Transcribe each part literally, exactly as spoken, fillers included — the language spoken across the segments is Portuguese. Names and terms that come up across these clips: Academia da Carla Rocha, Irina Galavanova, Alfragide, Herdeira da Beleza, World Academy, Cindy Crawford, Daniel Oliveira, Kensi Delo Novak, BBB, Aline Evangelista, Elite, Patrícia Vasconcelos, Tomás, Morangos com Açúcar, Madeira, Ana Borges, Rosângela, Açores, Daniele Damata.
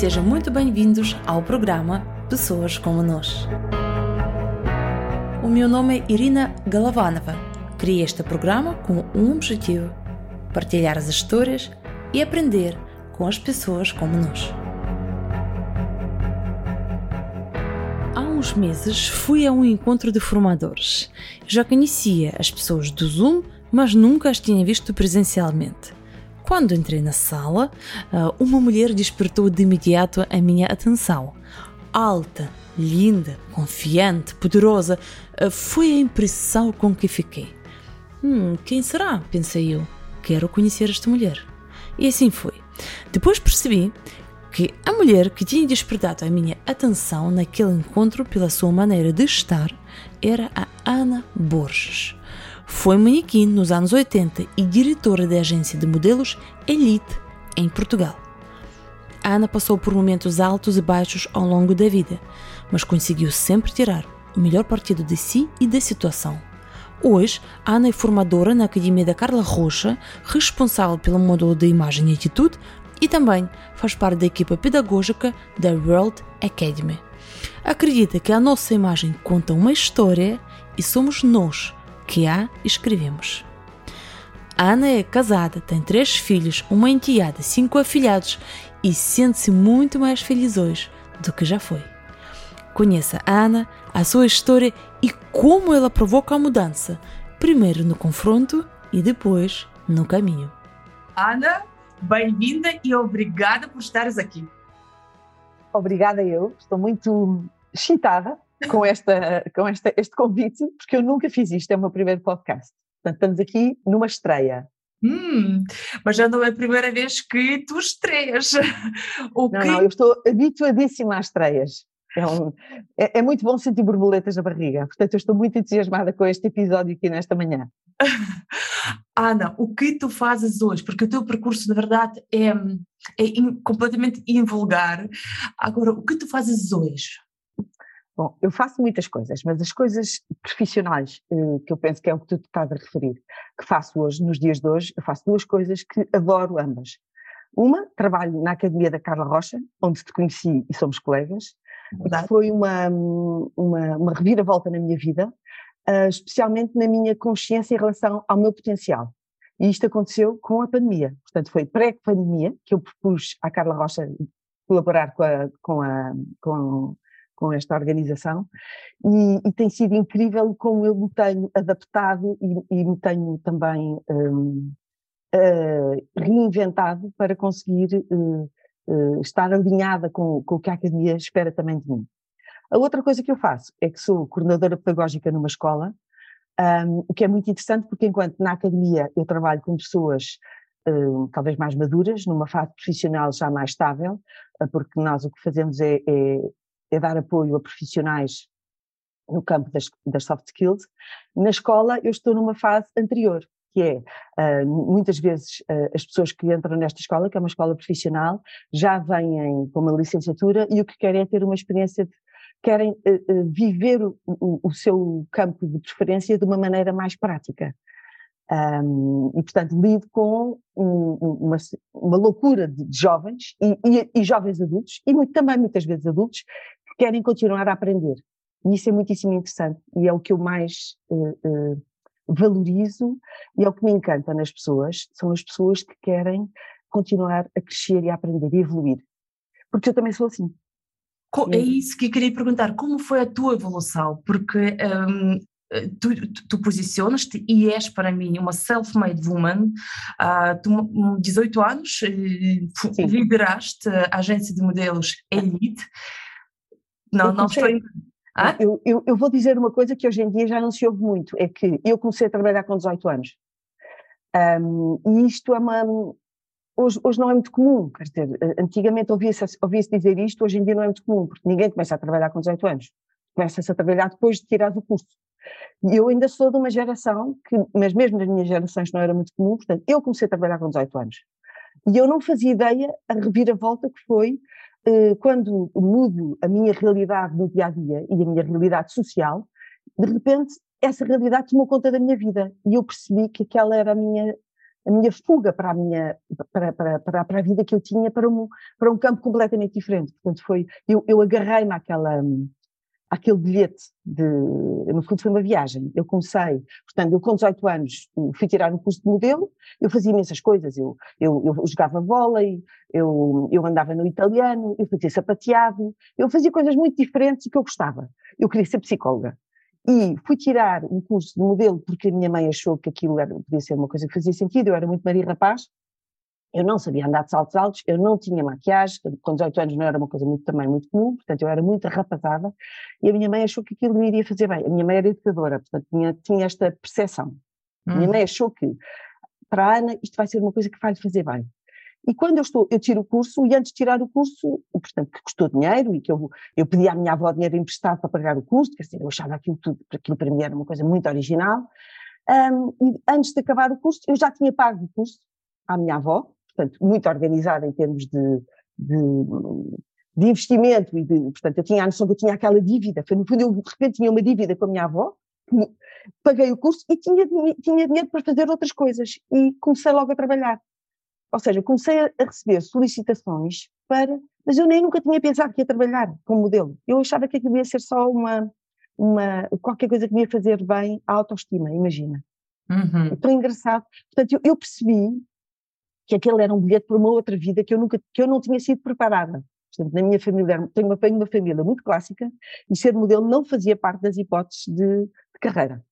Sejam muito bem-vindos ao programa Pessoas Como Nós. O meu nome é Irina Galavanova. Criei este programa com um objetivo: partilhar as histórias e aprender com as pessoas como nós. Há uns meses fui a um encontro de formadores. Já conhecia as pessoas do Zoom, mas nunca as tinha visto presencialmente. Quando entrei na sala, uma mulher despertou de imediato a minha atenção. Alta, linda, confiante, poderosa, foi a impressão com que fiquei. Hum, quem será? Pensei eu. Quero conhecer esta mulher. E assim foi. Depois percebi que a mulher que tinha despertado a minha atenção naquele encontro pela sua maneira de estar era a Ana Borges. Foi manequim nos anos oitenta e diretora da agência de modelos Elite em Portugal. A Ana passou por momentos altos e baixos ao longo da vida, mas conseguiu sempre tirar o melhor partido de si e da situação. Hoje, a Ana é formadora na Academia da Carla Rocha, responsável pelo módulo de imagem e atitude, e também faz parte da equipa pedagógica da World Academy. Acredita que a nossa imagem conta uma história e somos nós que a escrevemos. A Ana é casada, tem três filhos, uma enteada, cinco afilhados e sente-se muito mais feliz hoje do que já foi. Conheça a Ana, a sua história e como ela provoca a mudança, primeiro no confronto e depois no caminho. Ana, bem-vinda e obrigada por estares aqui. Obrigada eu, estou muito excitada com, esta, com esta, este convite, porque eu nunca fiz isto, é o meu primeiro podcast. Portanto, estamos aqui numa estreia. Hum, mas já não é a primeira vez que tu estreias. Ou não, que... não, eu estou habituadíssima às estreias. É, um, é, é muito bom sentir borboletas na barriga, portanto eu estou muito entusiasmada com este episódio aqui nesta manhã. Ana, o que tu fazes hoje? Porque o teu percurso, na verdade, é, é in, completamente invulgar. Agora, o que tu fazes hoje? Bom, eu faço muitas coisas, mas as coisas profissionais, que eu penso que é o que tu estás a referir, que faço hoje, nos dias de hoje, eu faço duas coisas que adoro ambas. Uma, trabalho na Academia da Carla Rocha, onde te conheci e somos colegas. Verdade. Foi uma, uma, uma reviravolta na minha vida, especialmente na minha consciência em relação ao meu potencial. E isto aconteceu com a pandemia. Portanto, foi pré-pandemia que eu propus à Carla Rocha colaborar com a... Com a com com esta organização, e, e tem sido incrível como eu me tenho adaptado e, e me tenho também um, uh, reinventado para conseguir uh, uh, estar alinhada com, com o que a Academia espera também de mim. A outra coisa que eu faço é que sou coordenadora pedagógica numa escola, um, o que é muito interessante porque enquanto na Academia eu trabalho com pessoas um, talvez mais maduras, numa fase profissional já mais estável, porque nós o que fazemos é, é é dar apoio a profissionais no campo das, das soft skills. Na escola eu estou numa fase anterior, que é, uh, muitas vezes uh, as pessoas que entram nesta escola, que é uma escola profissional, já vêm com uma licenciatura e o que querem é ter uma experiência, de, querem uh, uh, viver o, o, o seu campo de preferência de uma maneira mais prática. Um, e portanto lido com um, uma, uma loucura de jovens e, e, e jovens adultos e muito, também muitas vezes adultos que querem continuar a aprender, e isso é muitíssimo interessante e é o que eu mais uh, uh, valorizo e é o que me encanta nas pessoas, são as pessoas que querem continuar a crescer e a aprender e evoluir, porque eu também sou assim. É isso que eu queria perguntar, como foi a tua evolução? Porque um... Tu, tu, tu posicionas-te e és para mim uma self-made woman, uh, tu dezoito anos, uh, lideraste a agência de modelos Elite. Não, eu, não comecei, estou... ah? eu, eu, eu vou dizer uma coisa que hoje em dia já não se ouve muito, é que eu comecei a trabalhar com dezoito anos, um, e isto é uma... Hoje, hoje não é muito comum, quer dizer, antigamente ouvia-se, ouvia-se dizer isto, hoje em dia não é muito comum, porque ninguém começa a trabalhar com dezoito anos, começa-se a trabalhar depois de tirar do curso. E eu ainda sou de uma geração que, mas mesmo nas minhas gerações não era muito comum, portanto, eu comecei a trabalhar com dezoito anos. E eu não fazia ideia a reviravolta que foi eh, quando mudo a minha realidade do dia-a-dia e a minha realidade social, de repente essa realidade tomou conta da minha vida e eu percebi que aquela era a minha a minha fuga para a, minha, para, para, para, para a vida que eu tinha para um, para um campo completamente diferente. Portanto, foi, eu, eu agarrei-me àquela... aquele bilhete de, no fundo foi uma viagem. Eu comecei, portanto, eu com dezoito anos fui tirar um curso de modelo, eu fazia imensas coisas, eu, eu, eu jogava vôlei, eu, eu andava no italiano, eu fazia sapateado, eu fazia coisas muito diferentes e que eu gostava. Eu queria ser psicóloga. E fui tirar um curso de modelo porque a minha mãe achou que aquilo era, podia ser uma coisa que fazia sentido, eu era muito Maria Rapaz, eu não sabia andar de saltos altos, eu não tinha maquiagem, com dezoito anos não era uma coisa muito, também muito comum, portanto eu era muito rapazada, e a minha mãe achou que aquilo me iria fazer bem. A minha mãe era educadora, portanto tinha, tinha esta percepção. A minha hum. mãe achou que, para a Ana, isto vai ser uma coisa que vai lhe fazer bem. E quando eu estou, eu tiro o curso, e antes de tirar o curso, portanto, que custou dinheiro, e que eu, eu pedi à minha avó dinheiro emprestado para pagar o curso, quer dizer, eu achava aquilo tudo, aquilo para mim era uma coisa muito original, um, e antes de acabar o curso, eu já tinha pago o curso à minha avó, portanto, muito organizada em termos de, de, de investimento e de, portanto, eu tinha a noção que eu tinha aquela dívida, foi, no fundo eu de repente tinha uma dívida com a minha avó, paguei o curso e tinha, tinha dinheiro para fazer outras coisas e comecei logo a trabalhar, ou seja, comecei a receber solicitações para, mas eu nem nunca tinha pensado que ia trabalhar como modelo, eu achava que aquilo ia ser só uma, uma qualquer coisa que me ia fazer bem à autoestima, imagina, uhum. Então engraçado, portanto eu, eu percebi que aquele era um bilhete para uma outra vida que eu, nunca, que eu não tinha sido preparada. Portanto, na minha família, tenho uma, tenho uma família muito clássica e ser modelo não fazia parte das hipóteses de, de carreira.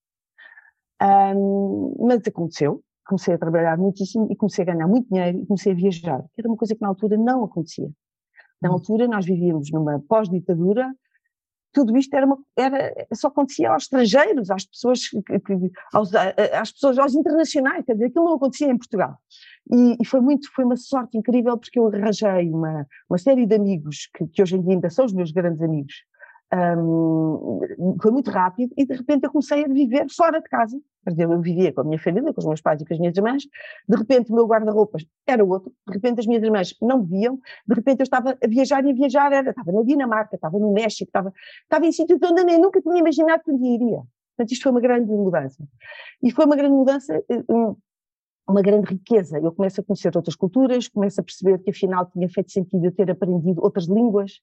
Um, mas aconteceu, comecei a trabalhar muitíssimo e comecei a ganhar muito dinheiro e comecei a viajar, que era uma coisa que na altura não acontecia. Na altura nós vivíamos numa pós-ditadura, tudo isto era uma, era, só acontecia aos estrangeiros, às pessoas, aos, às pessoas, aos internacionais, quer dizer, aquilo não acontecia em Portugal. E, e foi muito, foi uma sorte incrível porque eu arranjei uma, uma série de amigos, que, que hoje em dia ainda são os meus grandes amigos, um, foi muito rápido e de repente eu comecei a viver fora de casa, quer dizer, eu vivia com a minha família, com os meus pais e com as minhas irmãs, de repente o meu guarda-roupas era outro, de repente as minhas irmãs não me viam, de repente eu estava a viajar e a viajar, era, estava na Dinamarca, estava no México, estava, estava em sítios onde eu nem nunca tinha imaginado que um dia iria, portanto isto foi uma grande mudança, e foi uma grande mudança... Um, uma grande riqueza, eu começo a conhecer outras culturas, começo a perceber que afinal tinha feito sentido eu ter aprendido outras línguas,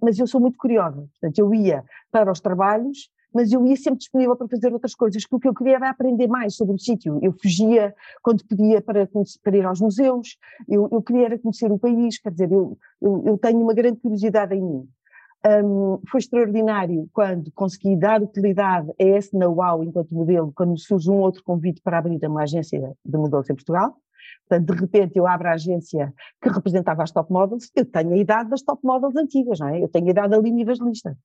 mas eu sou muito curiosa, portanto eu ia para os trabalhos, mas eu ia sempre disponível para fazer outras coisas, porque o que eu queria era aprender mais sobre o sítio, eu fugia quando podia para, para ir aos museus, eu, eu queria era conhecer o país, quer dizer, eu, eu, eu tenho uma grande curiosidade em mim. Um, foi extraordinário quando consegui dar utilidade a esse know-how enquanto modelo, quando surge um outro convite para abrir uma agência de modelos em Portugal, portanto de repente eu abro a agência que representava as top models, eu tenho a idade das top models antigas, não é? Eu tenho a idade da Aline Evangelista,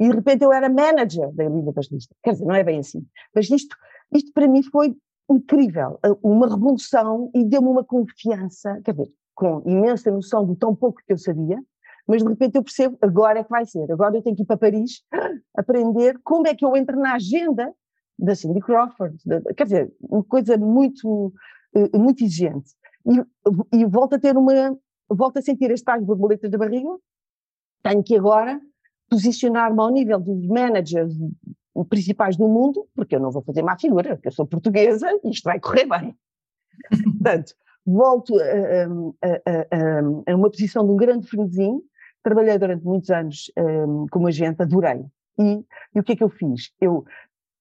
e de repente eu era manager da Aline Evangelista, quer dizer, não é bem assim, mas isto, isto para mim foi incrível, uma revolução e deu-me uma confiança, quer dizer, com imensa noção do tão pouco que eu sabia, mas de repente eu percebo, agora é que vai ser, agora eu tenho que ir para Paris aprender como é que eu entro na agenda da Cindy Crawford, da, quer dizer, uma coisa muito, muito exigente, e, e volto a ter uma, volto a sentir as tais borboletas da barriga, tenho que agora posicionar-me ao nível dos managers principais do mundo, porque eu não vou fazer má figura, porque eu sou portuguesa e isto vai correr bem, portanto, volto a, a, a, a uma posição de um grande frenesim. Trabalhei durante muitos anos um, como agente, adorei. E, e o que é que eu fiz? Eu,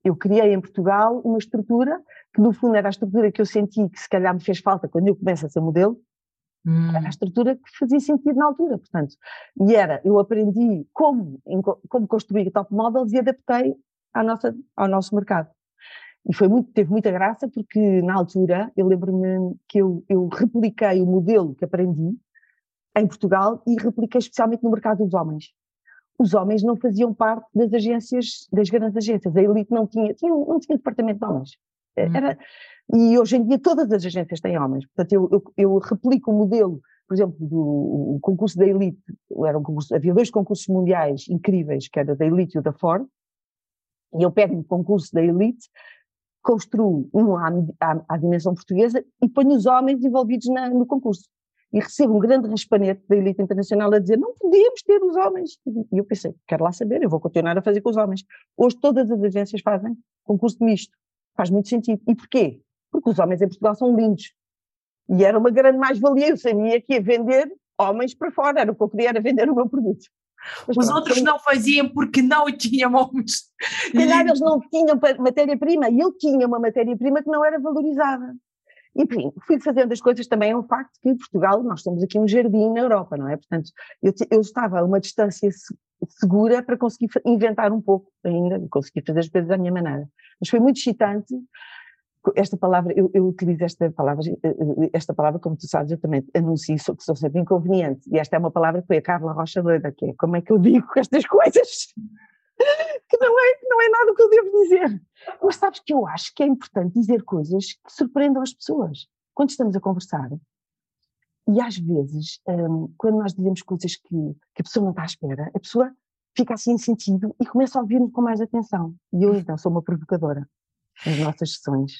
eu criei em Portugal uma estrutura que no fundo era a estrutura que eu senti que se calhar me fez falta quando eu começo a ser modelo, hum. Era a estrutura que fazia sentido na altura, portanto. E era, eu aprendi como, como construir top models e adaptei à nossa, ao nosso mercado. E foi muito, teve muita graça porque na altura eu lembro-me que eu, eu repliquei o modelo que aprendi em Portugal e repliquei especialmente no mercado dos homens. Os homens não faziam parte das agências, das grandes agências, a Elite não tinha, tinha não tinha departamento de homens. Era, hum. E hoje em dia todas as agências têm homens, portanto eu, eu, eu replico o modelo, por exemplo, do o concurso da Elite, era um concurso, havia dois concursos mundiais incríveis, que era da Elite e o da Ford, e eu pego o concurso da Elite, construo um à, à, à dimensão portuguesa e ponho os homens envolvidos na, no concurso. E recebo um grande raspanete da Elite Internacional a dizer, não podíamos ter os homens. E eu pensei, quero lá saber, eu vou continuar a fazer com os homens. Hoje todas as agências fazem concurso misto, faz muito sentido. E porquê? porque os homens em Portugal são lindos. E era uma grande mais-valia, eu sabia que ia vender homens para fora, era o que eu queria, era vender o meu produto. Mas os pronto, outros eu... não faziam porque não tinham homens. Se calhar eles não tinham matéria-prima, e eu tinha uma matéria-prima que não era valorizada. E, enfim, fui fazendo as coisas também, é um facto que em Portugal nós temos aqui um jardim na Europa, não é? Portanto, eu, eu estava a uma distância segura para conseguir inventar um pouco ainda, conseguir fazer as coisas da minha maneira. Mas foi muito excitante. Esta palavra, eu, eu utilizo esta palavra, esta palavra, como tu sabes, eu também anuncio isso, que sou sempre inconveniente, e esta é uma palavra que foi a Carla Rocha doida, que é como é que eu digo estas coisas, que não é, não é nada o que eu devo dizer. Mas sabes que eu acho que é importante dizer coisas que surpreendam as pessoas, quando estamos a conversar, e às vezes, hum, quando nós dizemos coisas que, que a pessoa não está à espera, a pessoa fica assim em sentido e começa a ouvir-nos com mais atenção, e eu então sou uma provocadora nas nossas sessões.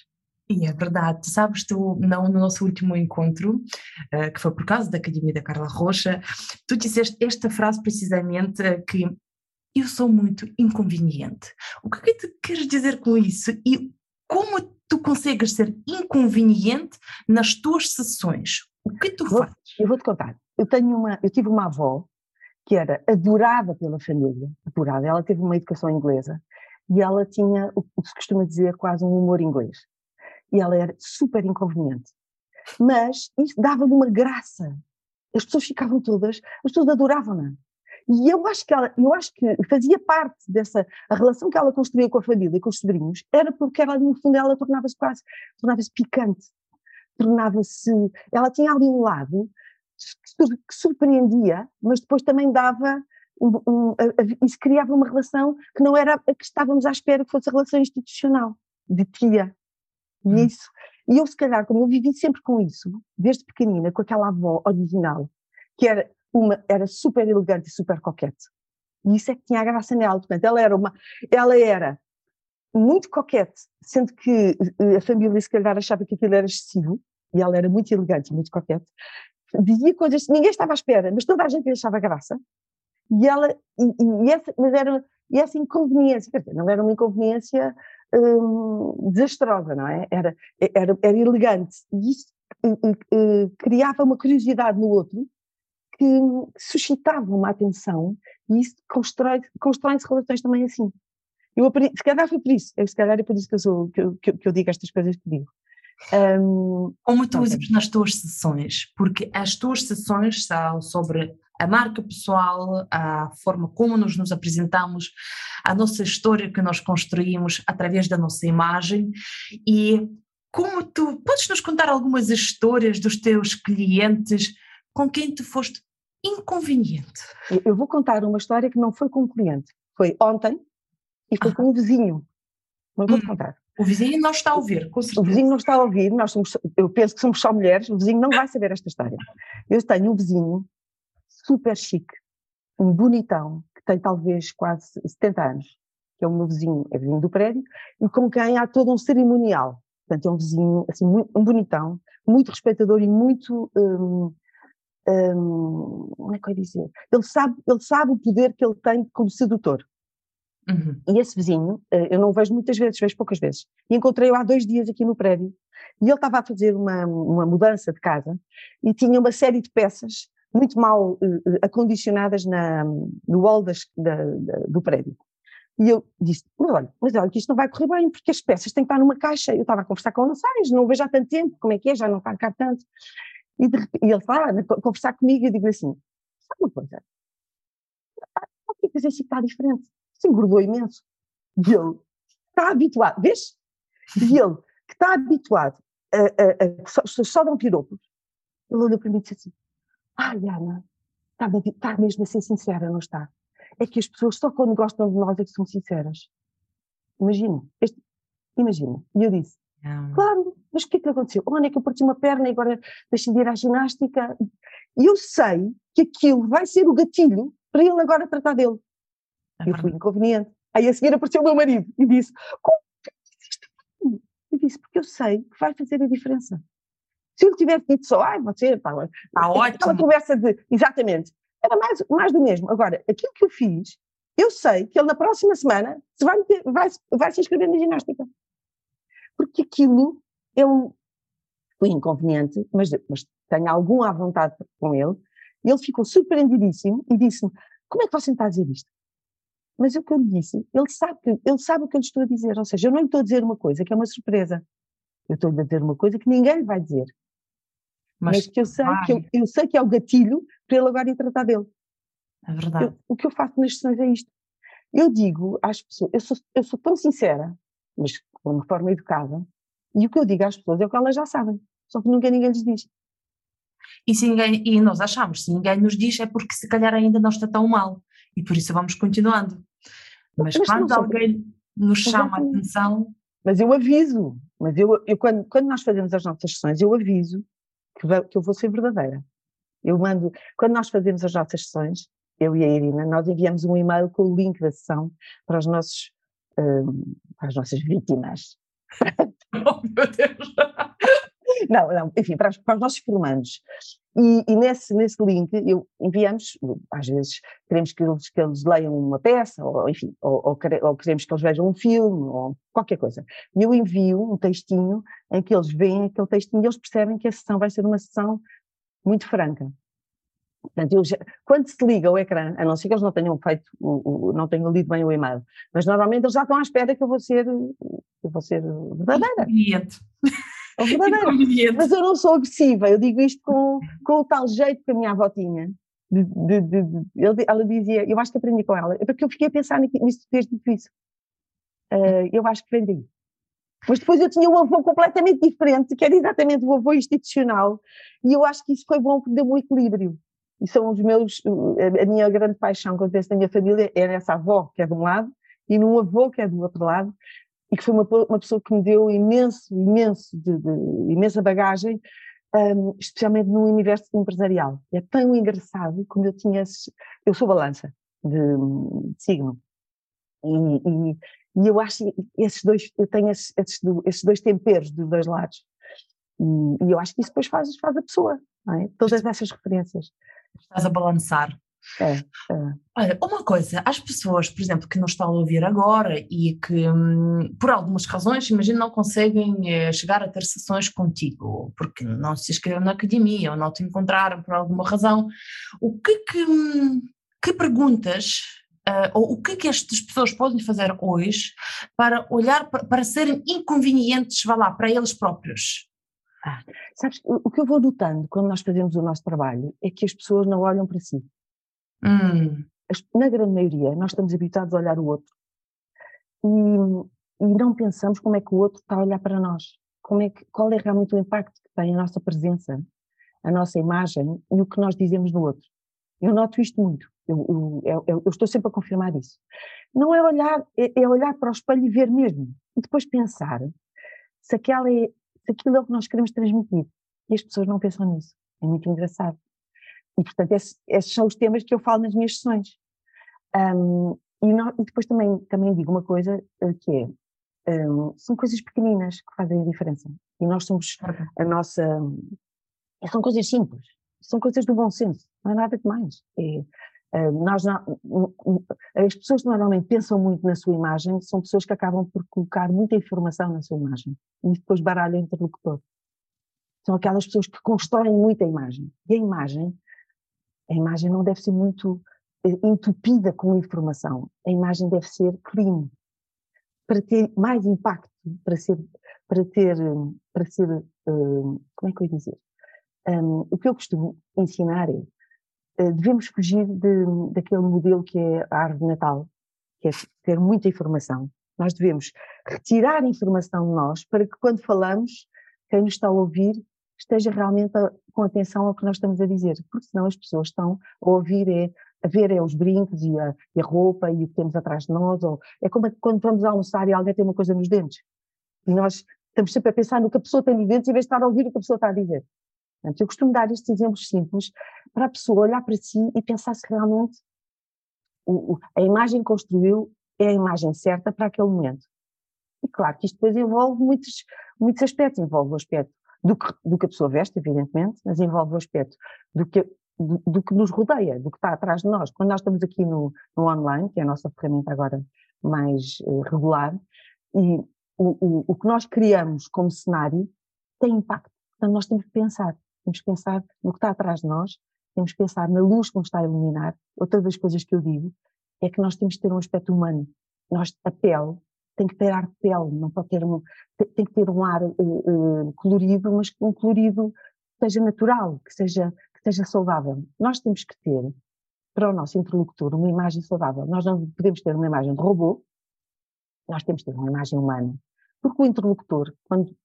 E é verdade, tu sabes, tu, no nosso último encontro, que foi por causa da Academia da Carla Rocha, tu disseste esta frase precisamente, que eu sou muito inconveniente. O que é que tu queres dizer com isso? E como tu consegues ser inconveniente nas tuas sessões? O que tu vou, fazes? Eu vou-te contar, eu, tenho uma, eu tive uma avó que era adorada pela família, adorada, ela teve uma educação inglesa e ela tinha, o que se costuma dizer, quase um humor inglês. E ela era super inconveniente, mas isso dava-lhe uma graça, as pessoas ficavam todas, as pessoas adoravam-na, e eu acho que ela, eu acho que fazia parte dessa, a relação que ela construía com a família e com os sobrinhos, era porque ela, no fundo, ela tornava-se quase, tornava-se picante, tornava-se, ela tinha ali um lado que surpreendia, mas depois também dava, um, um, a, a, isso criava uma relação que não era a que estávamos à espera que fosse a relação institucional, de tia. E isso, e eu se calhar, como eu vivi sempre com isso, desde pequenina, com aquela avó original, que era, uma, era super elegante e super coquete, e isso é que tinha a graça nela, portanto, ela era, uma, ela era muito coquete, sendo que a família se calhar achava que aquilo era excessivo, e ela era muito elegante e muito coquete, dizia coisas que ninguém estava à espera, mas toda a gente achava graça, e ela, e, e essa, mas era, e essa inconveniência, quer dizer, não era uma inconveniência... Hum, desastrosa, não é? Era, era, era elegante, e isso uh, uh, uh, criava uma curiosidade no outro que um, suscitava uma atenção, e isso constrói, constrói-se relações também assim. Eu, se calhar foi por isso, eu, se calhar é por isso que eu, sou, que, eu, que, eu, que eu digo estas coisas que digo. Um, Como tu usas nas tuas sessões, porque as tuas sessões são sobre... a marca pessoal, a forma como nós nos apresentamos, a nossa história que nós construímos através da nossa imagem. E como tu, podes nos contar algumas histórias dos teus clientes com quem tu foste inconveniente? Eu vou contar uma história que não foi com um cliente, foi ontem e foi ah. com um vizinho, não vou hum. contar. O vizinho não está a ouvir, com certeza. O vizinho não está a ouvir, nós somos, eu penso que somos só mulheres, o vizinho não vai saber esta história. Eu tenho um vizinho super chique, um bonitão, que tem talvez quase setenta anos, que é o meu vizinho, é vizinho do prédio, e com quem há todo um cerimonial. Portanto, é um vizinho, assim, muito, um bonitão, muito respeitador e muito, um, um, como é que eu ia dizer? Ele sabe, ele sabe o poder que ele tem como sedutor. Uhum. E esse vizinho, eu não o vejo muitas vezes, vejo poucas vezes, e encontrei-o há dois dias aqui no prédio, e ele estava a fazer uma, uma mudança de casa, e tinha uma série de peças muito mal uh, acondicionadas na, no hall das, da, da, do prédio. E eu disse, mas olha, mas olha que isto não vai correr bem, porque as peças têm que estar numa caixa. Eu estava a conversar com ele, não sabes, não o vejo há tanto tempo, como é que é, já não está cá tanto. E, de, e ele fala, ah, a conversar comigo, eu digo assim, sabe uma coisa? O que é que este chico está diferente? Se engordou imenso. E ele está habituado, vês? E ele, que está habituado a, a, a só, só dar um piropos, ele olhou para mim e disse assim, ai, Ana, está, está mesmo a ser sincera, não está? É que as pessoas só quando gostam de nós é que são sinceras. Imagina, este, imagina. E eu disse, não. Claro, mas o que é que aconteceu? Olha, é que eu parti uma perna e agora deixei de ir à ginástica. E eu sei que aquilo vai ser o gatilho para ele agora tratar dele. É eu fui inconveniente. Aí a seguir apareceu o meu marido e disse, como é que isto? Eu disse, porque eu sei que vai fazer a diferença. Se eu tivesse dito só, ai, você está ótimo. Aquela conversa de, exatamente, era mais, mais do mesmo. Agora, aquilo que eu fiz, eu sei que ele na próxima semana se vai, meter, vai, vai se inscrever na ginástica. Porque aquilo Eu fui inconveniente, mas, mas tenho algum à vontade com ele. Ele ficou surpreendidíssimo e disse-me, como é que você está a dizer isto? Mas o que eu lhe disse, ele sabe, que, ele sabe o que eu lhe estou a dizer, ou seja, eu não lhe estou a dizer uma coisa que é uma surpresa. Eu estou-lhe a dizer uma coisa que ninguém lhe vai dizer. Mas, mas que, eu sei, que eu, eu sei que é o gatilho para ele agora ir tratar dele. É verdade. Eu, o que eu faço nas sessões é isto. Eu digo às pessoas, eu sou, eu sou tão sincera, mas de uma forma educada, e o que eu digo às pessoas é o que elas já sabem, só que nunca ninguém lhes diz. E, se ninguém, e nós achamos, se ninguém nos diz é porque se calhar ainda não está tão mal, e por isso vamos continuando. Mas, mas quando alguém nos chama a atenção... Mas eu aviso, mas eu, eu, quando, quando nós fazemos as nossas sessões, eu aviso que, vai, que eu vou ser verdadeira. Eu mando, quando nós fazemos as nossas sessões, eu e a Irina, nós enviamos um e-mail com o link da sessão para, os nossos, um, para as nossas vítimas. Oh, meu Deus! Não, não, enfim, para, para os nossos formandos. E, e nesse, nesse link eu enviamos, às vezes queremos que eles, que eles leiam uma peça, ou enfim, ou, ou, ou queremos que eles vejam um filme, ou qualquer coisa. E eu envio um textinho em que eles veem aquele textinho e eles percebem que a sessão vai ser uma sessão muito franca. Portanto, eu já, quando se liga o ecrã, a não ser que eles não tenham feito, o, o, não tenham lido bem o e-mail, mas normalmente eles já estão à espera que eu vou ser, eu vou ser verdadeira. Ou verdadeira. Mas eu não sou agressiva, eu digo isto com, com o tal jeito que a minha avó tinha. De, de, de, de, ela dizia, eu acho que aprendi com ela, porque eu fiquei a pensar nisso desde dito isso. Uh, eu acho que vem daí. Mas depois eu tinha um avô completamente diferente, que era exatamente o avô institucional, e eu acho que isso foi bom porque deu um equilíbrio. E são os meus, a minha grande paixão quando penso na minha família é nessa avó que é de um lado e num avô que é do outro lado e que foi uma, uma pessoa que me deu imenso, imenso, de, de, imensa bagagem, um, especialmente no universo empresarial. É tão engraçado como eu tinha, eu sou balança de, de signo e, e, e eu acho esses dois, eu tenho esses, esses dois temperos dos dois lados e, e eu acho que isso depois faz, faz a pessoa, não é? Todas essas referências. Estás a balançar. É, é. Olha, uma coisa, as pessoas, por exemplo, que nos estão a ouvir agora e que, por algumas razões, imagino, não conseguem chegar a ter sessões contigo, porque não se inscreveram na academia ou não te encontraram por alguma razão, o que que, que perguntas ou o que que estas pessoas podem fazer hoje para olhar, para serem inconvenientes, vá lá, para eles próprios? Ah, sabes, o que eu vou notando quando nós fazemos o nosso trabalho é que as pessoas não olham para si. Hum. Na grande maioria nós estamos habituados a olhar o outro e, e não pensamos como é que o outro está a olhar para nós, como é que, qual é realmente o impacto que tem a nossa presença, a nossa imagem e o que nós dizemos do outro. Eu noto isto muito, eu, eu, eu, eu estou sempre a confirmar isso. Não é olhar, é, é olhar para o espelho e ver mesmo e depois pensar se aquela é aquilo é o que nós queremos transmitir e as pessoas não pensam nisso, é muito engraçado e portanto esses, esses são os temas que eu falo nas minhas sessões. um, e, não, e depois também, também digo uma coisa que é, um, são coisas pequeninas que fazem a diferença e nós somos a nossa, são coisas simples, são coisas do bom senso, não é nada de mais. É, um, nós não, as pessoas que normalmente pensam muito na sua imagem são pessoas que acabam por colocar muita informação na sua imagem e depois baralham o interlocutor. São aquelas pessoas que constroem muito a imagem. E a imagem, a imagem não deve ser muito entupida com informação. A imagem deve ser clean, para ter mais impacto, para ser, para ter, para ser, uh, como é que eu ia dizer? Um, o que eu costumo ensinar é, uh, devemos fugir de, daquele modelo que é a árvore de Natal, que é ter muita informação. Nós devemos retirar informação de nós para que quando falamos, quem nos está a ouvir esteja realmente a, com atenção ao que nós estamos a dizer, porque senão as pessoas estão a ouvir, é, a ver é os brincos e a, e a roupa e o que temos atrás de nós, ou é como quando vamos almoçar e alguém tem uma coisa nos dentes, e nós estamos sempre a pensar no que a pessoa tem nos dentes em vez de estar a ouvir o que a pessoa está a dizer. Portanto, eu costumo dar estes exemplos simples para a pessoa olhar para si e pensar se realmente o, o, a imagem que construiu é a imagem certa para aquele momento. E claro que isto depois envolve muitos, muitos aspectos, envolve o aspecto do que, do que a pessoa veste, evidentemente, mas envolve o aspecto do que, do, do que nos rodeia, do que está atrás de nós. Quando nós estamos aqui no, no online, que é a nossa ferramenta agora mais eh, regular, e o, o, o que nós criamos como cenário tem impacto. Portanto, nós temos que pensar, temos que pensar no que está atrás de nós, temos que pensar na luz que nos está a iluminar. Outra das coisas que eu digo é que nós temos que ter um aspecto humano. Nós, a pele, tem que ter ar de pele, não pode ter um, tem que ter um ar uh, uh, colorido, mas um colorido que seja natural, que seja, que seja saudável. Nós temos que ter, para o nosso interlocutor, uma imagem saudável. Nós não podemos ter uma imagem de robô, nós temos que ter uma imagem humana. Porque o interlocutor, quando,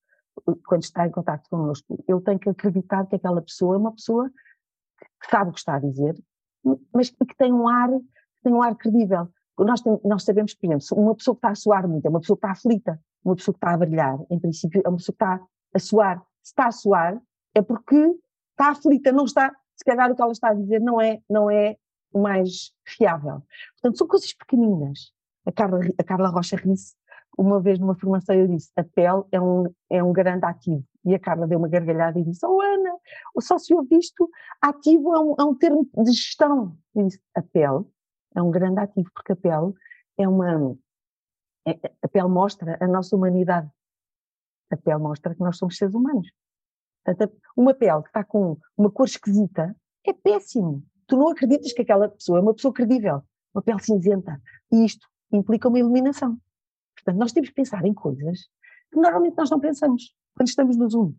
quando está em contacto connosco, ele tem que acreditar que aquela pessoa é uma pessoa que sabe o que está a dizer, mas que tem um ar, tem um ar credível. Nós, tem, nós sabemos, por exemplo, uma pessoa que está a suar muito é uma pessoa que está aflita, uma pessoa que está a brilhar, em princípio é uma pessoa que está a suar. Se está a suar é porque está aflita, não está, se calhar o que ela está a dizer não é, não é o mais fiável. Portanto, são coisas pequeninas. A Carla, a Carla Rocha ri-se. Uma vez numa formação eu disse, a pele é um, é um grande ativo. E a Carla deu uma gargalhada e disse, oh Ana, só se ouve isto, ativo é um, é um termo de gestão. E disse, a pele é um grande ativo, porque a pele é uma, é, a pele mostra a nossa humanidade. A pele mostra que nós somos seres humanos. Portanto, uma pele que está com uma cor esquisita é péssimo. Tu não acreditas que aquela pessoa é uma pessoa credível. Uma pele cinzenta. E isto implica uma iluminação. Portanto, nós temos que pensar em coisas que normalmente nós não pensamos quando estamos no Zoom.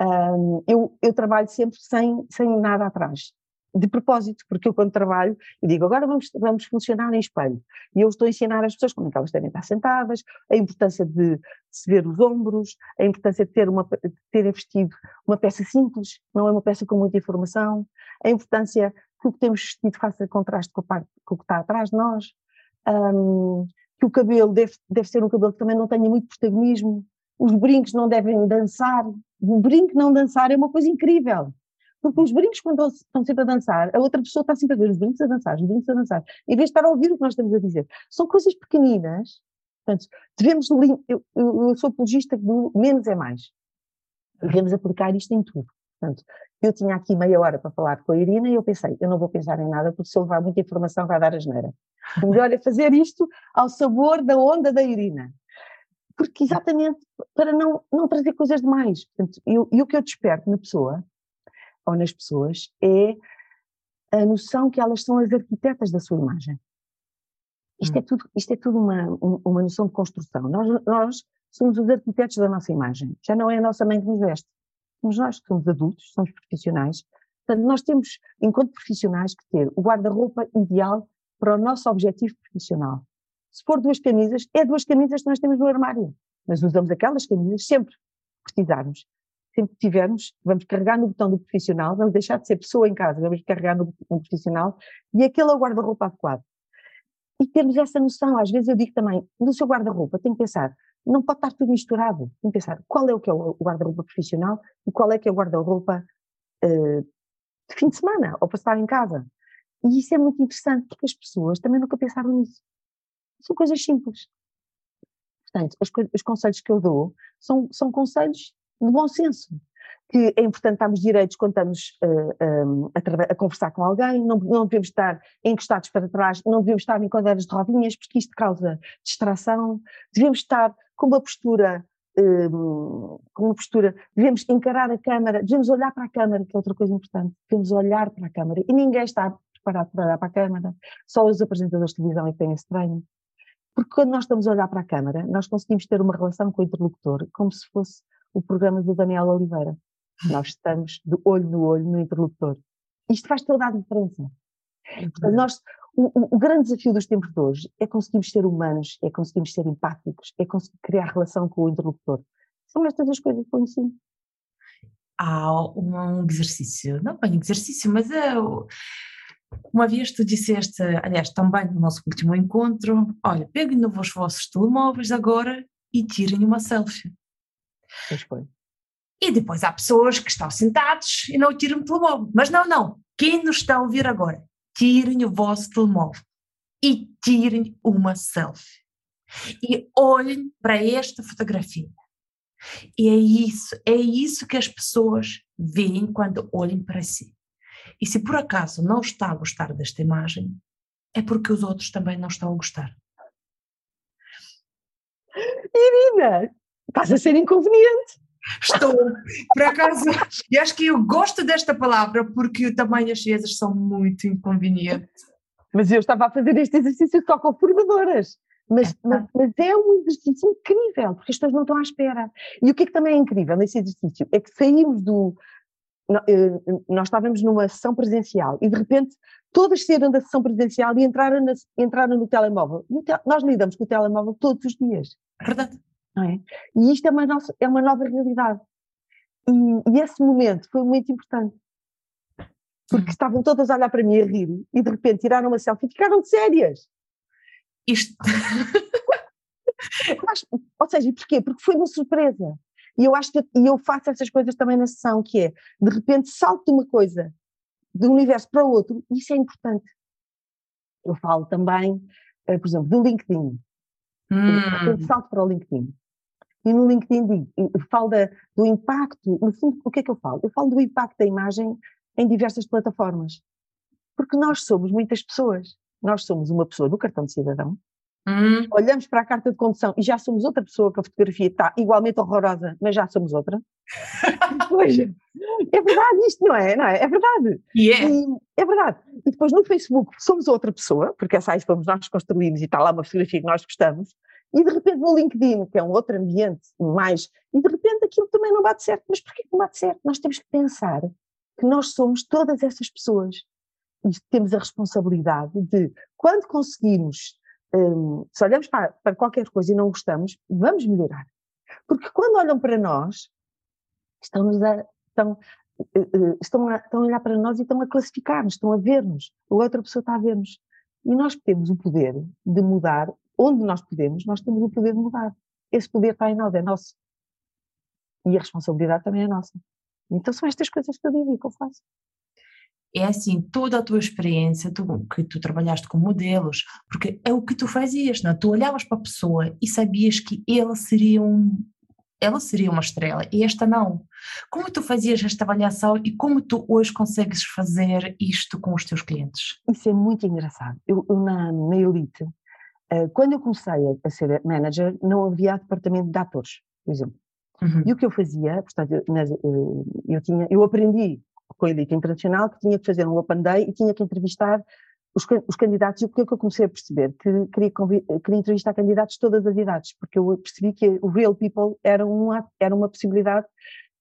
Um, eu, eu trabalho sempre sem, sem nada atrás, de propósito, porque eu quando trabalho, eu digo, agora vamos, vamos funcionar em espelho. E eu estou a ensinar às pessoas como é que elas devem estar sentadas, a importância de se ver os ombros, a importância de ter, uma, de ter vestido uma peça simples, não é uma peça com muita informação, a importância que o que temos vestido faça contraste com, a parte, com o que está atrás de nós, um, que o cabelo deve, deve ser um cabelo que também não tenha muito protagonismo, os brincos não devem dançar, o brinco não dançar é uma coisa incrível, porque os brincos quando estão sempre a dançar, a outra pessoa está sempre a ver os brincos a dançar, os brincos a dançar, em vez de estar a ouvir o que nós estamos a dizer. São coisas pequeninas, portanto, devemos, eu, eu sou apologista do menos é mais, devemos aplicar isto em tudo. Portanto, eu tinha aqui meia hora para falar com a Irina e eu pensei, eu não vou pensar em nada porque se eu levar muita informação vai dar asneira. O melhor é fazer isto ao sabor da onda da Irina. Porque exatamente para não, não trazer coisas demais. Portanto, eu, e o que eu desperto na pessoa, ou nas pessoas, é a noção que elas são as arquitetas da sua imagem. Isto hum. é tudo, isto é tudo uma, uma noção de construção. Nós, nós somos os arquitetos da nossa imagem. Já não é a nossa mãe que nos veste. Somos nós que somos adultos, somos profissionais. Portanto, nós temos, enquanto profissionais, que ter o guarda-roupa ideal para o nosso objetivo profissional. Se for duas camisas, é duas camisas que nós temos no armário. Mas usamos aquelas camisas sempre que precisarmos. Sempre que tivermos, vamos carregar no botão do profissional, vamos deixar de ser pessoa em casa, vamos carregar no botão profissional e aquele é o guarda-roupa adequado. E termos essa noção, às vezes eu digo também, no seu guarda-roupa tem que pensar, não pode estar tudo misturado, tem que pensar qual é o que é o guarda-roupa profissional e qual é que é o guarda-roupa uh, de fim de semana ou para estar em casa. E isso é muito interessante, porque as pessoas também nunca pensaram nisso. São coisas simples. Portanto, os, os conselhos que eu dou são, são conselhos de bom senso. Que é importante estarmos direitos quando estamos uh, um, a, a conversar com alguém, não, não devemos estar encostados para trás, não devemos estar em cadeiras de rodinhas, porque isto causa distração. Devemos estar com uma postura, um, com uma postura, devemos encarar a câmara, devemos olhar para a câmara, que é outra coisa importante, devemos olhar para a câmara. E ninguém está parado para olhar para a câmara, só os apresentadores de televisão é que têm esse treino. Porque quando nós estamos a olhar para a câmara, nós conseguimos ter uma relação com o interlocutor, como se fosse o programa do Daniel Oliveira. Nós estamos de olho no olho no interlocutor. Isto faz toda a diferença. Portanto, nós, o, o grande desafio dos tempos de hoje é conseguirmos ser humanos, é conseguirmos ser empáticos, é conseguir criar relação com o interlocutor. São estas as coisas que eu ensino. Há um exercício, não bem exercício, mas é... Eu... Uma vez tu disseste, aliás, também no nosso último encontro, olha, peguem nos vossos telemóveis agora e tirem uma selfie. Pois foi. E depois há pessoas que estão sentadas e não tiram o telemóvel. Mas não, não. Quem nos está a ouvir agora, tirem o vosso telemóvel e tirem uma selfie. E olhem para esta fotografia. E é isso, é isso que as pessoas veem quando olhem para si. E se por acaso não está a gostar desta imagem, é porque os outros também não estão a gostar. Irina, estás a ser inconveniente. Estou, por acaso, e acho que eu gosto desta palavra porque também as chiesas são muito inconvenientes. Mas eu estava a fazer este exercício só com formadoras, mas, mas, mas é um exercício incrível, porque as pessoas não estão à espera. E o que é que também é incrível nesse exercício? É que saímos do... Nós estávamos numa sessão presencial e de repente todas saíram da sessão presencial e entraram, na, entraram no telemóvel. E te, nós lidamos com o telemóvel todos os dias. Verdade. Não é? E isto é uma, nossa, é uma nova realidade. E, e esse momento foi muito importante. Porque estavam todas a olhar para mim a rir e de repente tiraram uma selfie e ficaram de sérias. Isto. Mas, ou seja, porquê? Porque foi uma surpresa. E eu acho que eu, eu faço essas coisas também na sessão, que é, de repente salto de uma coisa, de um universo para o outro, e isso é importante. Eu falo também, por exemplo, do LinkedIn. Hum. De repente salto para o LinkedIn. E no LinkedIn digo, falo da, do impacto, no fundo, o que é que eu falo? Eu falo do impacto da imagem em diversas plataformas. Porque nós somos muitas pessoas. Nós somos uma pessoa no cartão de cidadão, hum. olhamos para a carta de condução e já somos outra pessoa, que a fotografia está igualmente horrorosa, mas já somos outra. Depois, é verdade isto, não é? Não é? É verdade. Yeah. E, é verdade. E depois no Facebook somos outra pessoa, porque essa aí fomos nós que construímos e está lá uma fotografia que nós gostamos. E de repente no LinkedIn, que é um outro ambiente mais, e de repente aquilo também não bate certo. Mas porquê que não bate certo? Nós temos que pensar que nós somos todas essas pessoas e temos a responsabilidade de, quando conseguimos, um, se olhamos para, para qualquer coisa e não gostamos, vamos melhorar. Porque quando olham para nós, estão-nos a, estão, uh, estão a, estão a olhar para nós e estão a classificar-nos, estão a ver-nos, a outra pessoa está a ver-nos. E nós temos o poder de mudar, onde nós podemos, nós temos o poder de mudar. Esse poder está em nós, é nosso. E a responsabilidade também é nossa. Então são estas coisas que eu digo e que eu faço. É assim, toda a tua experiência, tu, que tu trabalhaste com modelos, porque é o que tu fazias, não? Tu olhavas para a pessoa e sabias que ela seria, um, ela seria uma estrela e esta não. Como tu fazias esta avaliação e como tu hoje consegues fazer isto com os teus clientes? Isso é muito engraçado. Eu, eu na, na Elite, quando eu comecei a ser manager, não havia departamento de atores, por exemplo. Uhum. E o que eu fazia, portanto, eu, eu, tinha, eu aprendi com a Elite Internacional que tinha que fazer um open day e tinha que entrevistar os, os candidatos, e o que eu comecei a perceber? Que queria, queria entrevistar candidatos de todas as idades, porque eu percebi que o real people era uma, era uma possibilidade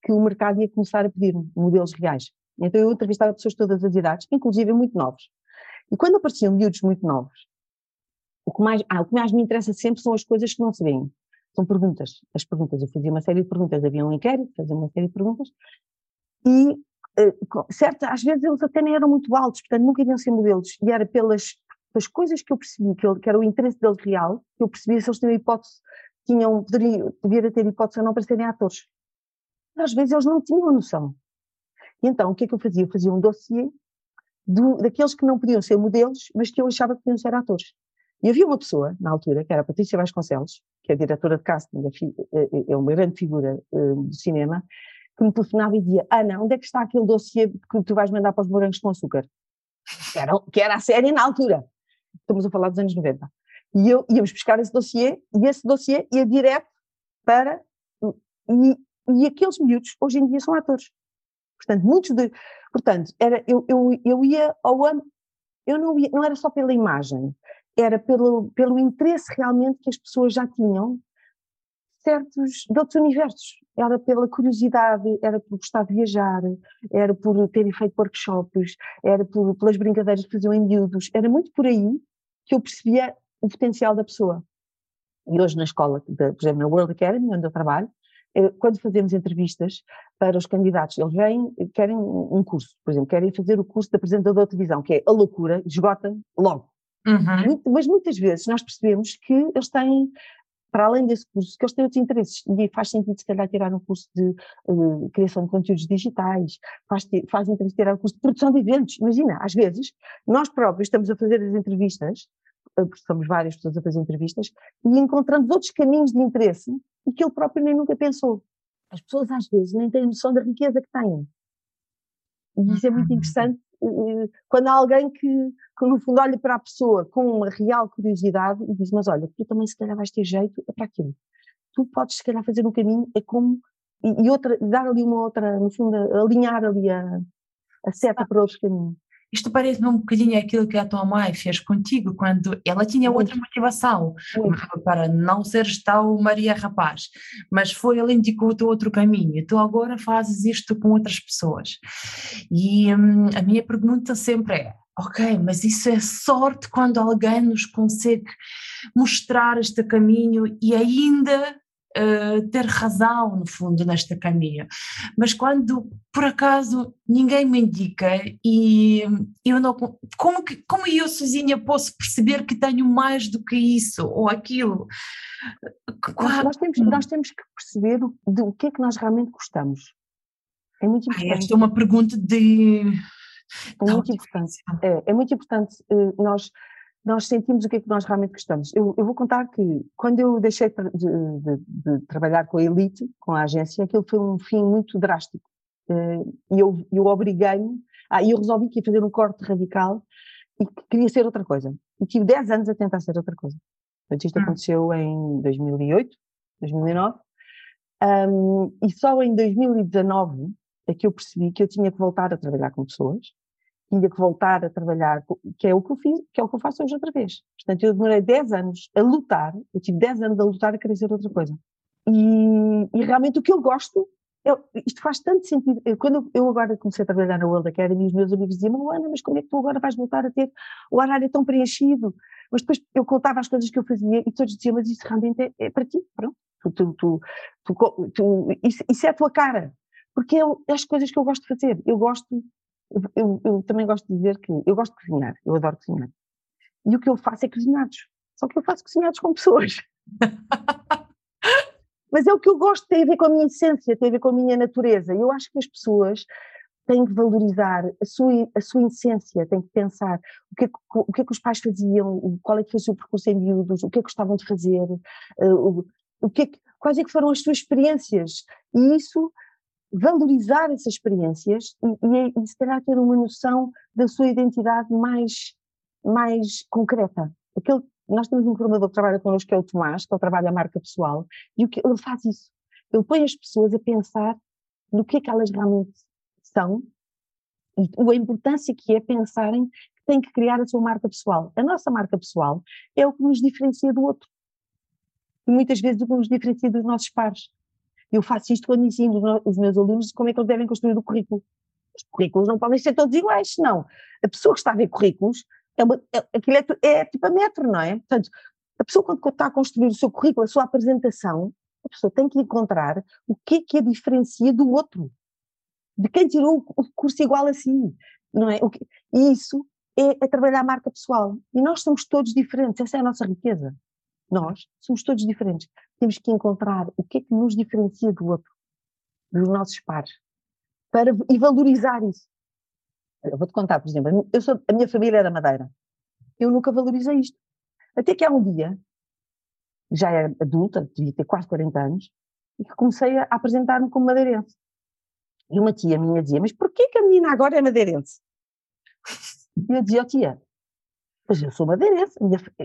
que o mercado ia começar a pedir, modelos reais. Então eu entrevistava pessoas de todas as idades, inclusive muito novos. E quando apareciam miúdos muito novos, o que mais, ah, o que mais me interessa sempre são as coisas que não se veem. São perguntas, as perguntas, eu fazia uma série de perguntas, havia um inquérito, fazia uma série de perguntas, e uh, certo, às vezes eles até nem eram muito altos, portanto nunca iriam ser modelos, e era pelas, pelas coisas que eu percebi, que, ele, que era o interesse deles real, que eu percebia se eles tinham hipótese, tinham, poderiam, devia ter hipótese ou não para serem atores. Mas às vezes eles não tinham noção. E então o que é que eu fazia? Eu fazia um dossiê do, daqueles que não podiam ser modelos, mas que eu achava que podiam ser atores. E havia uma pessoa, na altura, que era a Patrícia Vasconcelos, que é a diretora de casting, é uma grande figura do cinema, que me telefonava e dizia: Ana, onde é que está aquele dossiê que tu vais mandar para os Morangos com Açúcar? Que era, que era a série na altura. Estamos a falar dos anos noventa. E eu íamos buscar esse dossiê, e esse dossiê ia direto para... E, e aqueles miúdos, hoje em dia, são atores. Portanto, muitos de... Portanto, era, eu, eu, eu ia ao... Eu não, ia, não era só pela imagem, era pelo, pelo interesse realmente que as pessoas já tinham certos, de outros universos. Era pela curiosidade, era por gostar de viajar, era por terem feito workshops, era por, pelas brincadeiras que faziam em miúdos. Era muito por aí que eu percebia o potencial da pessoa. E hoje na escola, de, por exemplo, na World Academy, onde eu trabalho, quando fazemos entrevistas para os candidatos, eles vêm, querem um curso, por exemplo, querem fazer o curso de apresentador de televisão, que é a loucura, esgota logo. Uhum. Muito, mas muitas vezes nós percebemos que eles têm, para além desse curso, que eles têm outros interesses, e faz sentido se calhar tirar um curso de uh, criação de conteúdos digitais, faz, faz sentido tirar um curso de produção de eventos. Imagina, às vezes nós próprios estamos a fazer as entrevistas, porque somos várias pessoas a fazer entrevistas, e encontramos outros caminhos de interesse e que ele próprio nem nunca pensou. As pessoas às vezes nem têm noção da riqueza que têm, e isso é muito interessante. Quando há alguém que, que no fundo olha para a pessoa com uma real curiosidade e diz: mas olha, tu também se calhar vais ter jeito é para aquilo, tu podes se calhar fazer um caminho, é como e, e outra, dar ali uma outra, no fundo, alinhar ali a, a seta ah, para outros caminhos. Isto parece-me um bocadinho aquilo que a tua mãe fez contigo, quando ela tinha outra motivação, muito, para não seres tal Maria Rapaz, mas foi, ela indicou-te outro caminho, tu agora fazes isto com outras pessoas. E hum, a minha pergunta sempre é, ok, mas isso é sorte quando alguém nos consegue mostrar este caminho e ainda uh, ter razão, no fundo, neste caminho. Mas quando, por acaso, ninguém me indica e eu não... Como, que, como eu sozinha posso perceber que tenho mais do que isso ou aquilo? Nós, nós, temos, nós temos que perceber o, de, o que é que nós realmente gostamos. É muito importante. Ah, esta é uma pergunta de... É muito importante, é, é muito importante nós, nós sentimos o que é que nós realmente gostamos. Eu, eu vou contar que quando eu deixei de, de, de trabalhar com a Elite, com a agência, aquilo foi um fim muito drástico. E eu, eu obriguei-me, ah, eu resolvi que ia fazer um corte radical e que queria ser outra coisa. E tive dez anos a tentar ser outra coisa. Portanto, isto aconteceu em dois mil e oito, dois mil e nove, um, e só em dois mil e dezanove... é que eu percebi que eu tinha que voltar a trabalhar com pessoas, tinha que voltar a trabalhar, com, que é o que eu fiz, que é o que eu faço hoje outra vez. Portanto, eu demorei dez anos a lutar, eu tive dez anos a lutar a querer ser outra coisa. E, e realmente o que eu gosto, eu, isto faz tanto sentido. Eu, quando eu agora comecei a trabalhar na World Academy, os meus amigos diziam, Ana, mas como é que tu agora vais voltar a ter o horário tão preenchido? Mas depois eu contava as coisas que eu fazia e todos diziam, mas isso realmente é, é para ti, pronto. Tu, tu, tu, tu, tu, isso, isso é a tua cara. Porque é as coisas que eu gosto de fazer. Eu gosto, eu, eu também gosto de dizer que eu gosto de cozinhar, eu adoro cozinhar. E o que eu faço é cozinhados. Só que eu faço cozinhados com pessoas. Mas é o que eu gosto, tem a ver com a minha essência, tem a ver com a minha natureza. Eu acho que as pessoas têm que valorizar a sua, a sua essência, têm que pensar o que, é que, o que é que os pais faziam, qual é que foi o seu percurso em miúdos, o que é que gostavam de fazer, o, o que é que, quais é que foram as suas experiências. E isso... valorizar essas experiências e, e, e se calhar ter uma noção da sua identidade mais, mais concreta. Aquele, nós temos um formador que trabalha connosco, que é o Tomás, que ele trabalha a marca pessoal, e o que, ele faz isso. Ele põe as pessoas a pensar no que é que elas realmente são e a importância que é pensarem que têm que criar a sua marca pessoal. A nossa marca pessoal é o que nos diferencia do outro. E muitas vezes o que nos diferencia dos nossos pares. Eu faço isto quando ensino os meus alunos como é que eles devem construir o currículo. Os currículos não podem ser todos iguais, senão a pessoa que está a ver currículos, é uma, é, aquilo é, é tipo a metro, não é? Portanto, a pessoa quando está a construir o seu currículo, a sua apresentação, a pessoa tem que encontrar o que é que a diferencia do outro, de quem tirou o curso igual a si, não é? E isso é a trabalhar a marca pessoal. E nós somos todos diferentes, essa é a nossa riqueza. Nós somos todos diferentes. Temos que encontrar o que é que nos diferencia do outro, dos nossos pares, para, e valorizar isso. Eu vou-te contar, por exemplo, eu sou, a minha família é da Madeira. Eu nunca valorizei isto. Até que há um dia, já era adulta, devia ter quase quarenta anos, e que comecei a apresentar-me como madeirense. E uma tia minha dizia, mas porquê que a menina agora é madeirense? E eu dizia, oh, tia, mas eu sou madeirense,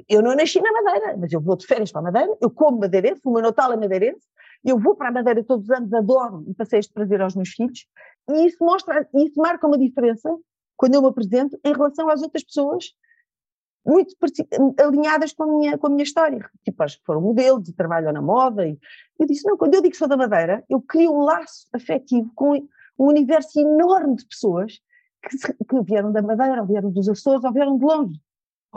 eu não nasci na Madeira, mas eu vou de férias para a Madeira, eu como madeirense, o meu Natal é madeirense, eu vou para a Madeira todos os anos, adoro e passei este prazer aos meus filhos, e isso mostra, isso marca uma diferença, quando eu me apresento, em relação às outras pessoas, muito alinhadas com a minha, com a minha história, tipo as que foram modelos e trabalham na moda, e eu disse, não, quando eu digo que sou da Madeira, eu crio um laço afetivo com um universo enorme de pessoas que, que vieram da Madeira, ou vieram dos Açores, ou vieram de longe.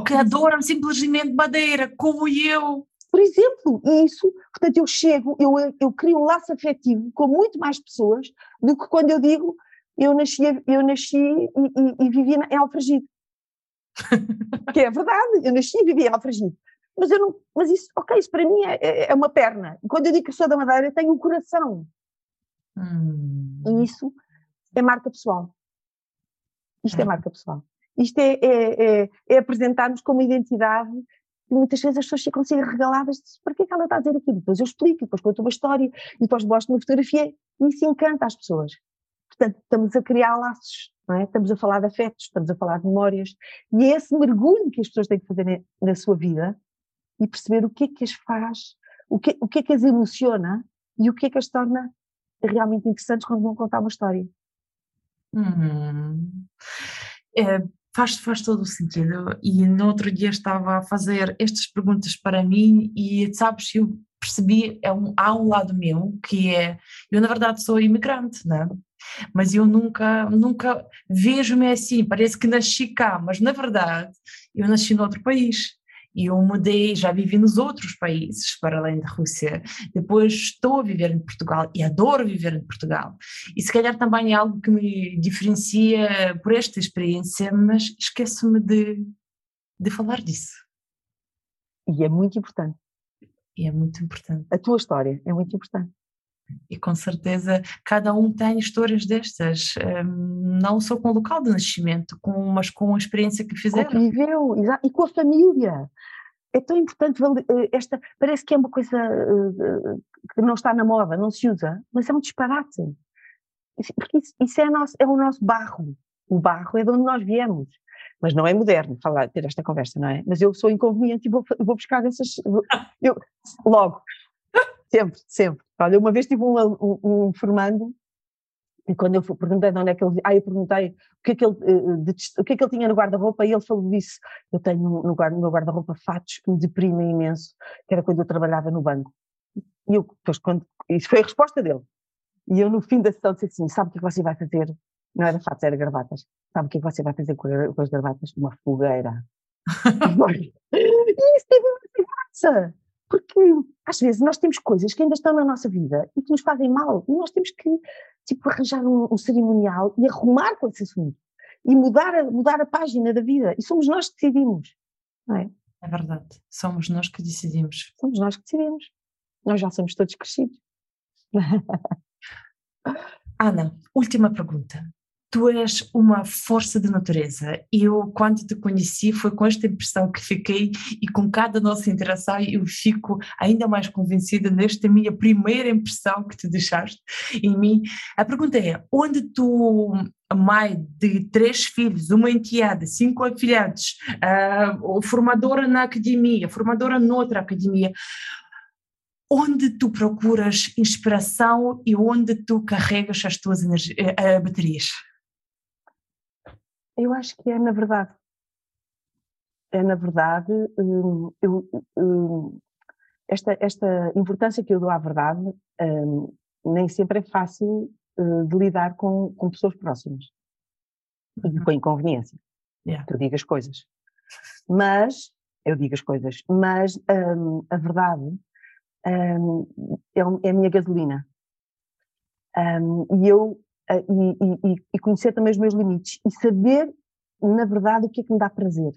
Que adoram simplesmente Madeira, como eu. Por exemplo, e isso, portanto eu chego, eu, eu crio um laço afetivo com muito mais pessoas do que quando eu digo, eu nasci, eu nasci e, e, e vivi em Alfragide. Que é verdade, eu nasci e vivi em Alfragide. Mas eu não, mas isso, ok, isso para mim é, é uma perna. Quando eu digo que sou da Madeira, eu tenho um coração. Hum. E isso é marca pessoal. Isto é marca pessoal. Isto é, é, é, é apresentar-nos como identidade e muitas vezes as pessoas ficam assim regaladas, para que é que ela está a dizer aquilo? Depois eu explico, depois conto uma história e depois mostro uma fotografia e isso encanta as pessoas. Portanto, estamos a criar laços, não é? Estamos a falar de afetos, estamos a falar de memórias e é esse mergulho que as pessoas têm que fazer na sua vida e perceber o que é que as faz, o que, o que é que as emociona e o que é que as torna realmente interessantes quando vão contar uma história. Hum. É, faz, faz todo o sentido. E no outro dia estava a fazer estas perguntas para mim e, sabes, eu percebi, é um, há um lado meu que é, eu na verdade sou imigrante, não é? Mas eu nunca, nunca vejo-me assim, parece que nasci cá, mas na verdade eu nasci noutro país. E eu mudei, já vivi nos outros países, para além da Rússia. Depois estou a viver em Portugal e adoro viver em Portugal. E se calhar também é algo que me diferencia por esta experiência, mas esqueço-me de, de falar disso. E é muito importante. E é muito importante. A tua história é muito importante. E com certeza cada um tem histórias destas, não só com o local de nascimento, com, mas com a experiência que fizeram. Com que viveu, exato, e com a família. É tão importante, esta, parece que é uma coisa que não está na moda, não se usa, mas é um disparate. Porque isso, isso é, nosso, é o nosso barro, o barro é de onde nós viemos. Mas não é moderno falar, ter esta conversa, não é? Mas eu sou inconveniente e vou, vou buscar essas... Eu, logo... Sempre, sempre. Olha, uma vez tive um, um, um formando, e quando eu perguntei de onde é que ele... Ah, eu perguntei o que é que ele, de, o que é que ele tinha no guarda-roupa, e ele falou disso. Eu tenho no, no meu guarda-roupa fatos que me deprimem imenso, que era quando eu trabalhava no banco. E eu, depois, quando... Isso foi a resposta dele. E eu, no fim da sessão, disse assim, sabe o que é que você vai fazer? Não era fatos, era gravatas. Sabe o que é que você vai fazer com as gravatas? Uma fogueira. E isso teve uma graça. Porque, às vezes, nós temos coisas que ainda estão na nossa vida e que nos fazem mal. E nós temos que, tipo, arranjar um, um cerimonial e arrumar com esse assunto. E mudar a, mudar a página da vida. E somos nós que decidimos, não é? É verdade. Somos nós que decidimos. Somos nós que decidimos. Nós já somos todos crescidos. Ana, última pergunta. Tu és uma força de natureza. Eu, quando te conheci, foi com esta impressão que fiquei, e com cada nossa interação eu fico ainda mais convencida nesta minha primeira impressão que te deixaste em mim. A pergunta é, onde tu, mãe de três filhos, uma enteada, cinco afilhados, uh, formadora na academia, formadora noutra academia, onde tu procuras inspiração e onde tu carregas as tuas energi- uh, baterias? Eu acho que é na verdade, é na verdade, eu, eu, esta, esta importância que eu dou à verdade um, nem sempre é fácil uh, de lidar com, com pessoas próximas, e com inconveniência, yeah. que eu digo as coisas, mas, eu digo as coisas, mas um, a verdade um, é, é a minha gasolina, um, e eu... E, e, e conhecer também os meus limites e saber, na verdade, o que é que me dá prazer.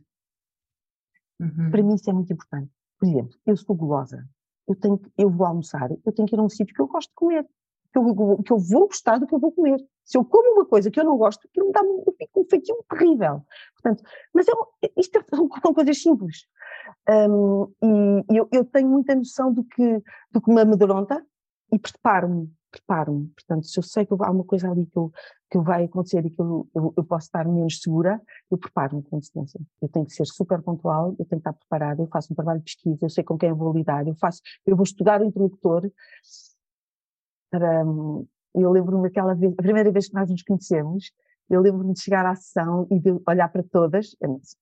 Uhum. Para mim isso é muito importante. Por exemplo, eu sou gulosa, eu, tenho, eu vou almoçar, eu tenho que ir a um sítio que eu gosto de comer, que eu, que eu vou gostar do que eu vou comer. Se eu como uma coisa que eu não gosto, aquilo me dá um, um feitio terrível. Portanto, mas eu, isto são, são coisas simples. Um, e eu, eu tenho muita noção do que, do que me amedronta e preparo-me. preparo-me, portanto, se eu sei que há uma coisa ali que, eu, que vai acontecer e que eu, eu, eu posso estar menos segura, eu preparo-me com distância. Eu tenho que ser super pontual, eu tenho que estar preparada, eu faço um trabalho de pesquisa, eu sei com quem eu vou lidar, eu, faço, eu vou estudar o interlocutor. Para, eu lembro-me daquela vez, a primeira vez que nós nos conhecemos, eu lembro-me de chegar à sessão e de olhar para todas,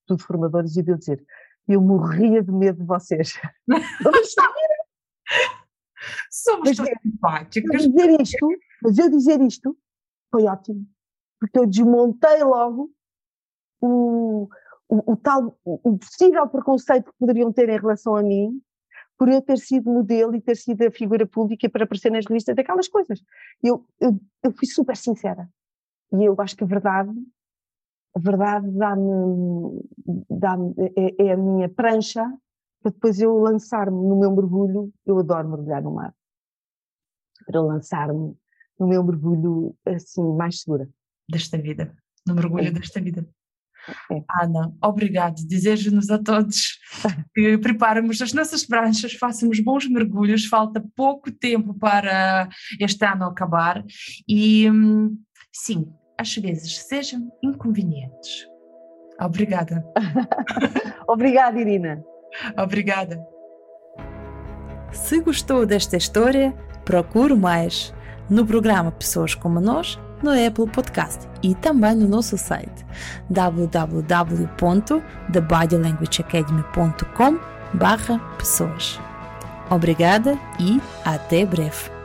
tudo formadoras, e de eu dizer, eu morria de medo de vocês. Somos tão simpáticos. Dizer isto, mas eu dizer isto foi ótimo, porque eu desmontei logo o, o, o tal o possível preconceito que poderiam ter em relação a mim, por eu ter sido modelo e ter sido a figura pública para aparecer nas revistas, daquelas coisas. Eu, eu, eu fui super sincera. E eu acho que a verdade, a verdade dá-me, dá-me, é, é a minha prancha, para depois eu lançar-me no meu mergulho. Eu adoro mergulhar no mar, para eu lançar-me no meu mergulho assim mais segura. Desta vida, no mergulho é. desta vida. É. Ana, obrigado, desejo-nos a todos que preparemos as nossas pranchas, façamos bons mergulhos, falta pouco tempo para este ano acabar e sim, às vezes sejam inconvenientes. Obrigada. Obrigada, Irina. Obrigada. Se gostou desta história, procure mais. no programa Pessoas Como Nós, no Apple Podcast e também no nosso site w w w ponto the body language academy ponto com barra pessoas. Obrigada e até breve!